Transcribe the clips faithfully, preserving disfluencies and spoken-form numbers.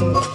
We'll be right back.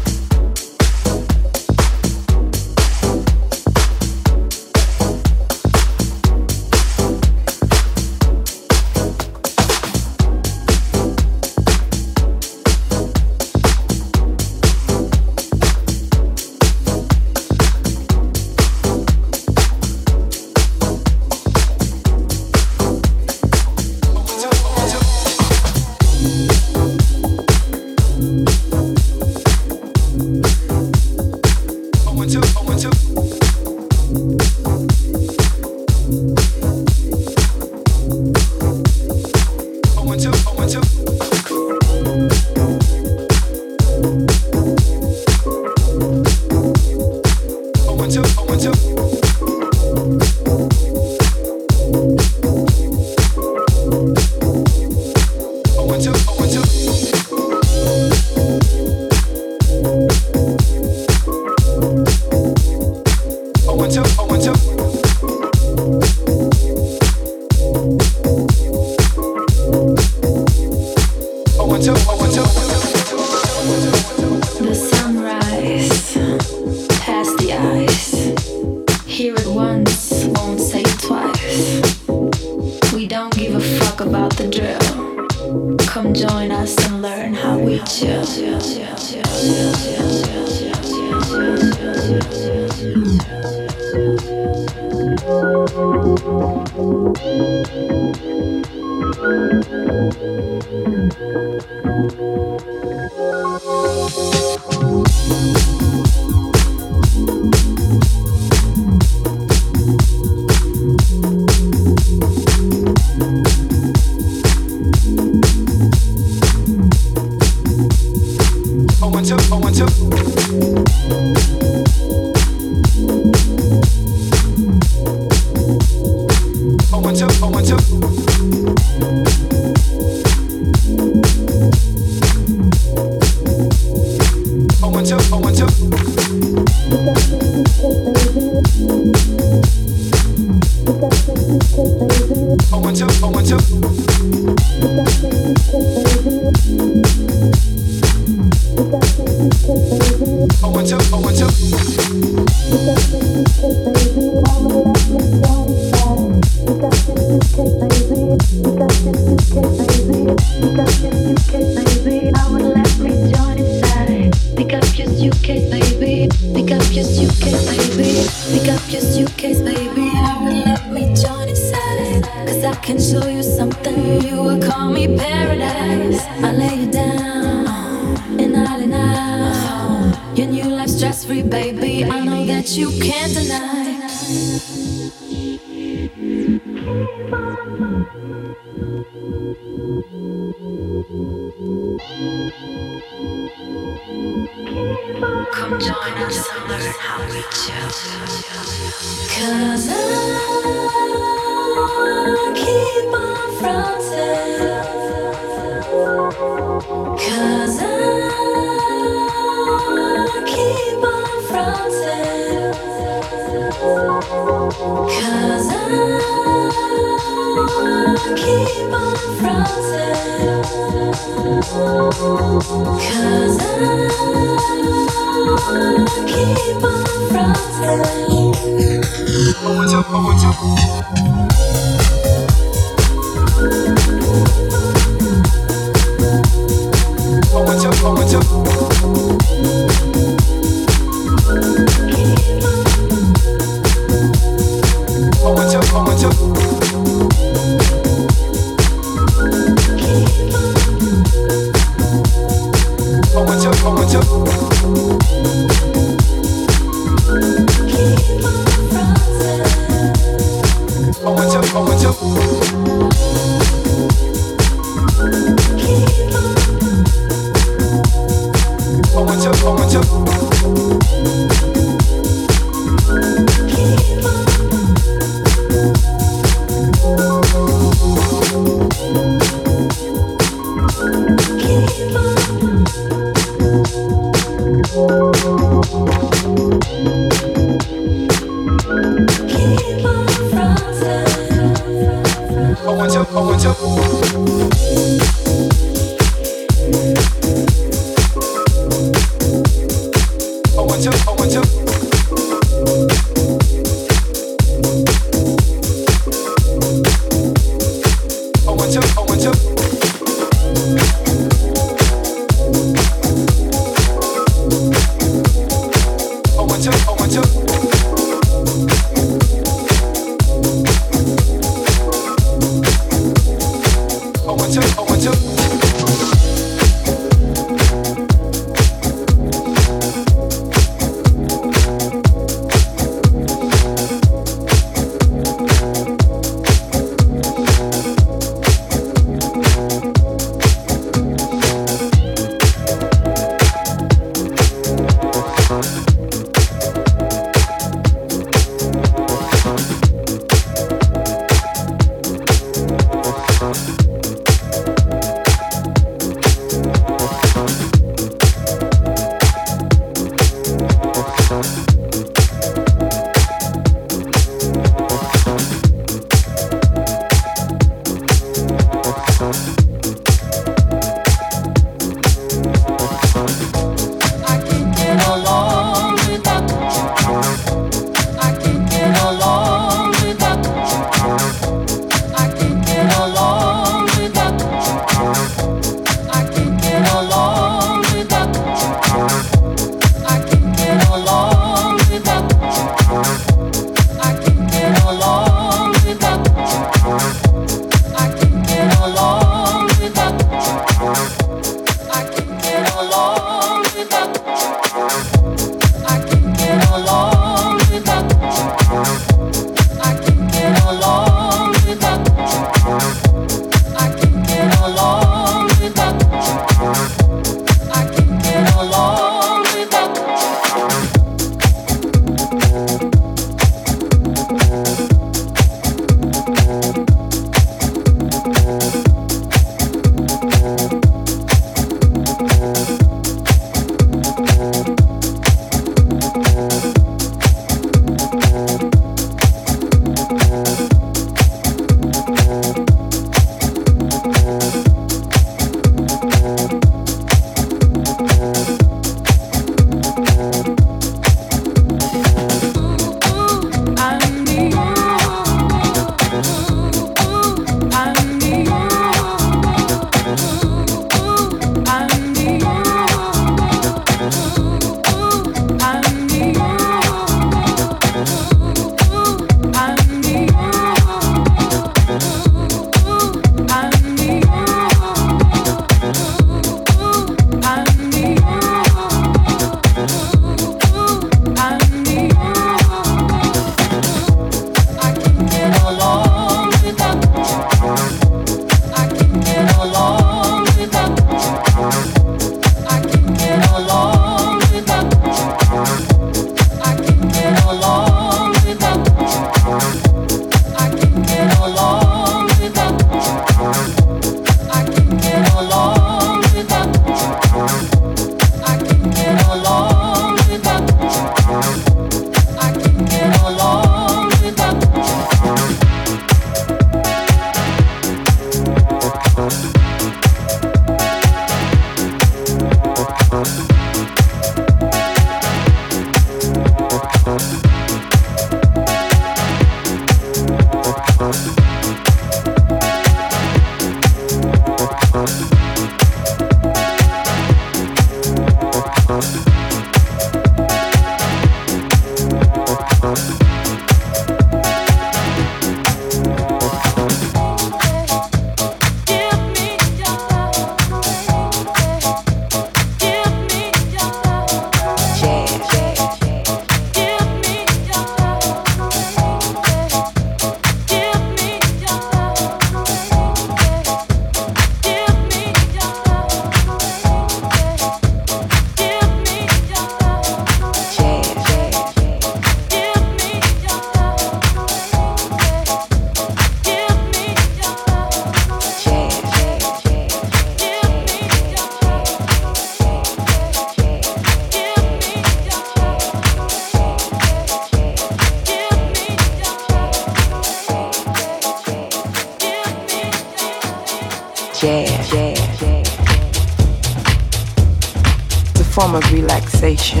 form of relaxation.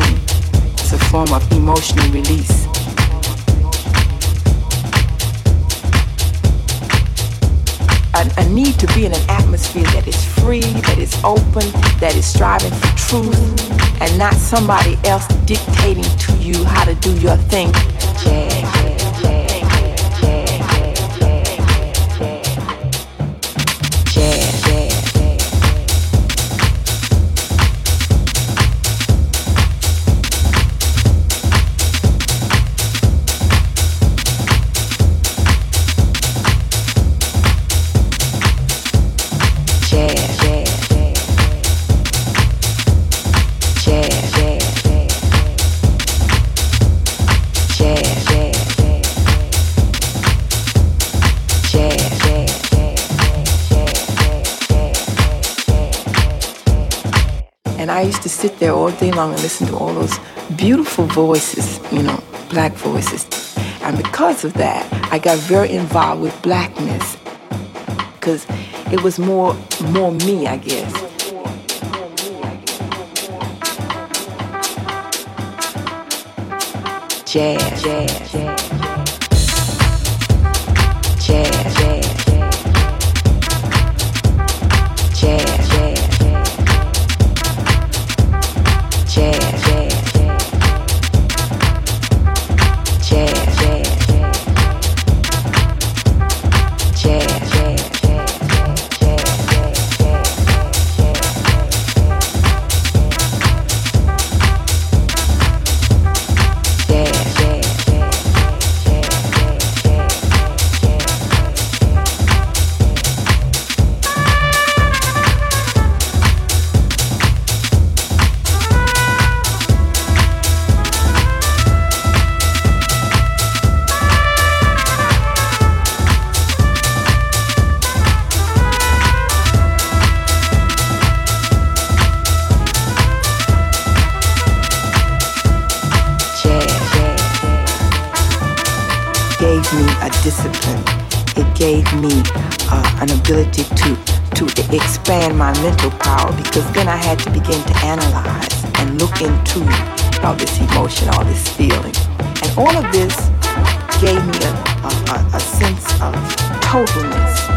It's a form of emotional release. I, I need to be in an atmosphere that is free, that is open, that is striving for truth, and not somebody else dictating to you how to do your thing. Yeah. I used to sit there all day long and listen to all those beautiful voices, you know, black voices. And because of that, I got very involved with blackness because it was more, more me, I guess. Jazz, jazz, jazz, jazz, jazz. Expand my mental power, because then I had to begin to analyze and look into all this emotion, all this feeling. And all of this gave me a, a, a sense of totalness.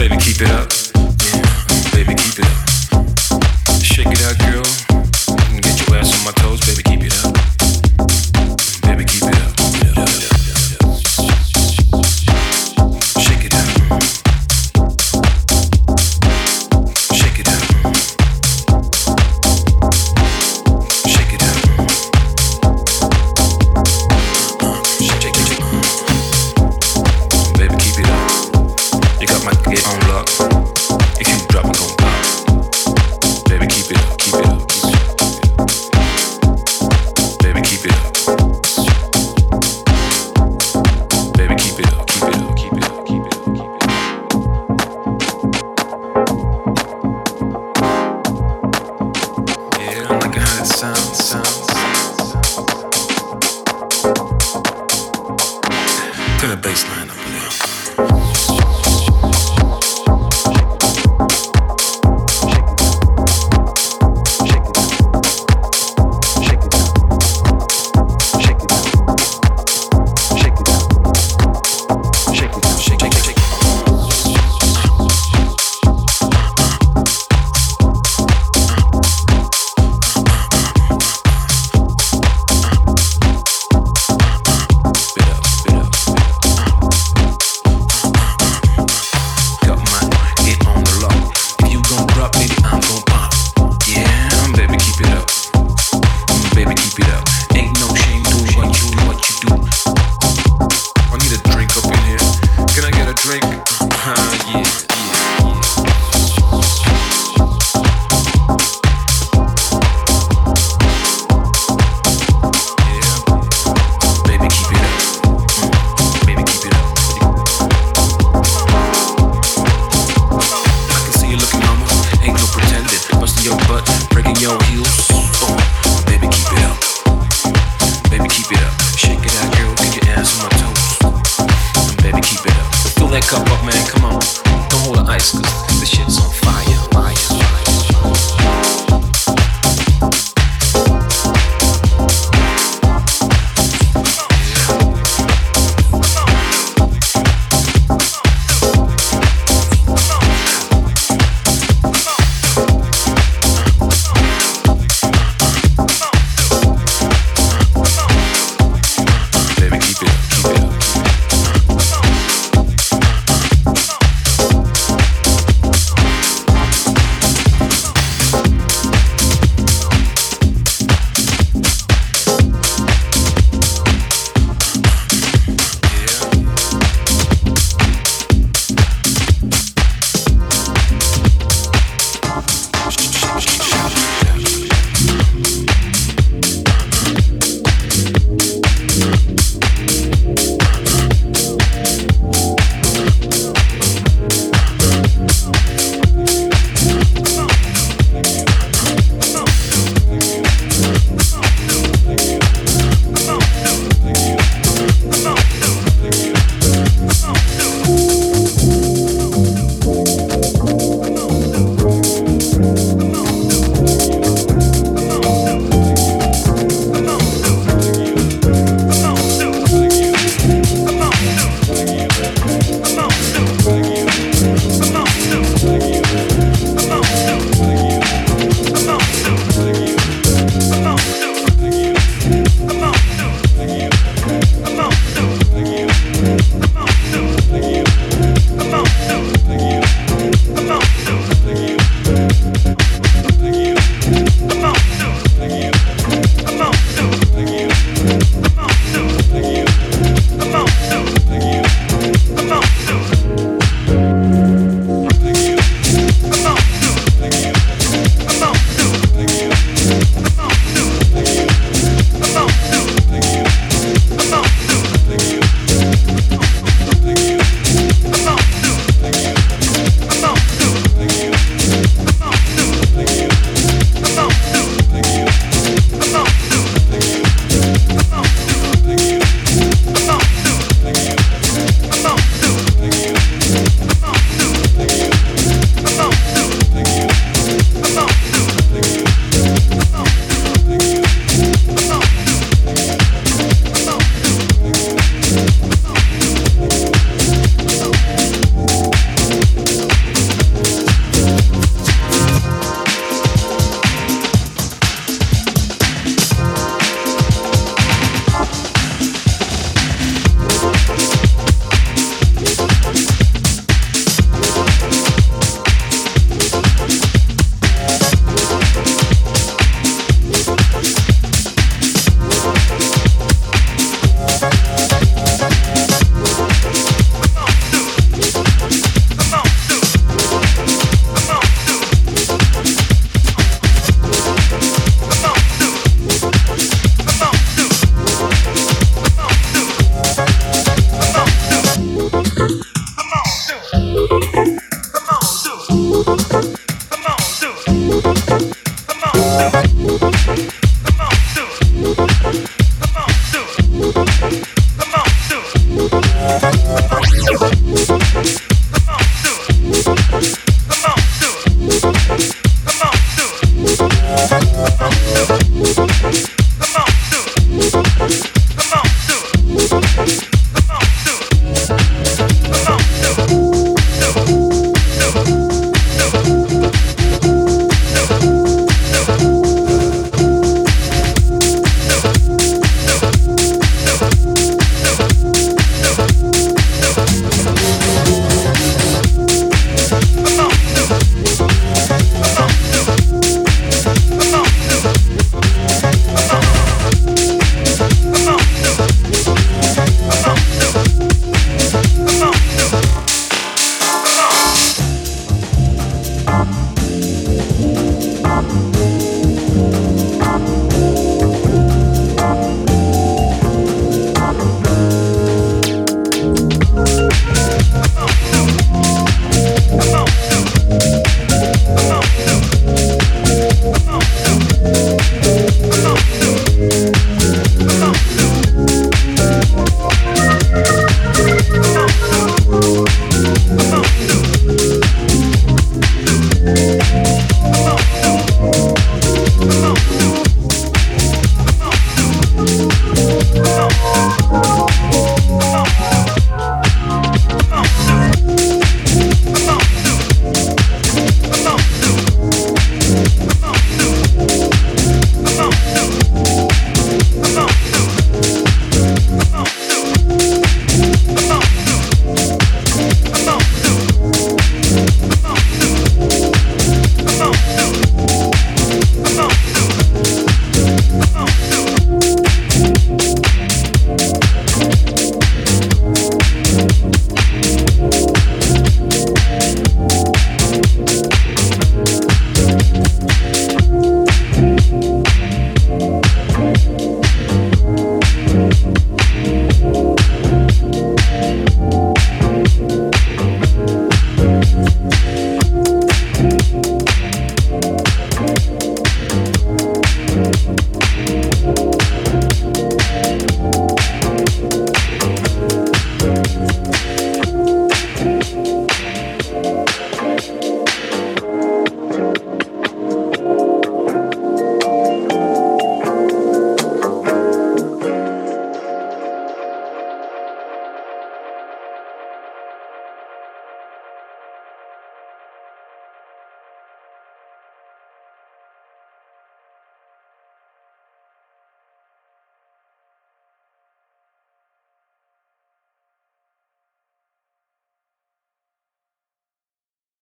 Baby, keep it up. Yeah. Baby, keep it up.